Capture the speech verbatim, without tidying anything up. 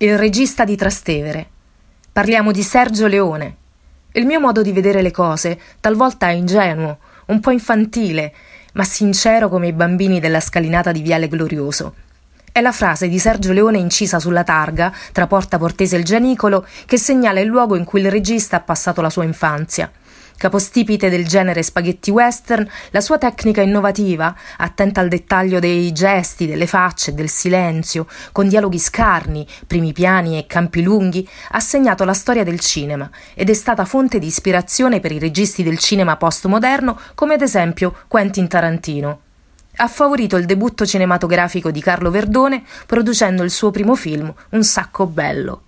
Il regista di Trastevere. Parliamo di Sergio Leone. Il mio modo di vedere le cose talvolta è ingenuo, un po' infantile, ma sincero come i bambini della scalinata di Viale Glorioso. È la frase di Sergio Leone incisa sulla targa tra Porta Portese e il Gianicolo che segnala il luogo in cui il regista ha passato la sua infanzia. Capostipite del genere spaghetti western, la sua tecnica innovativa, attenta al dettaglio dei gesti, delle facce, del silenzio, con dialoghi scarni, primi piani e campi lunghi, ha segnato la storia del cinema ed è stata fonte di ispirazione per i registi del cinema postmoderno come ad esempio Quentin Tarantino. Ha favorito il debutto cinematografico di Carlo Verdone producendo il suo primo film, Un sacco bello.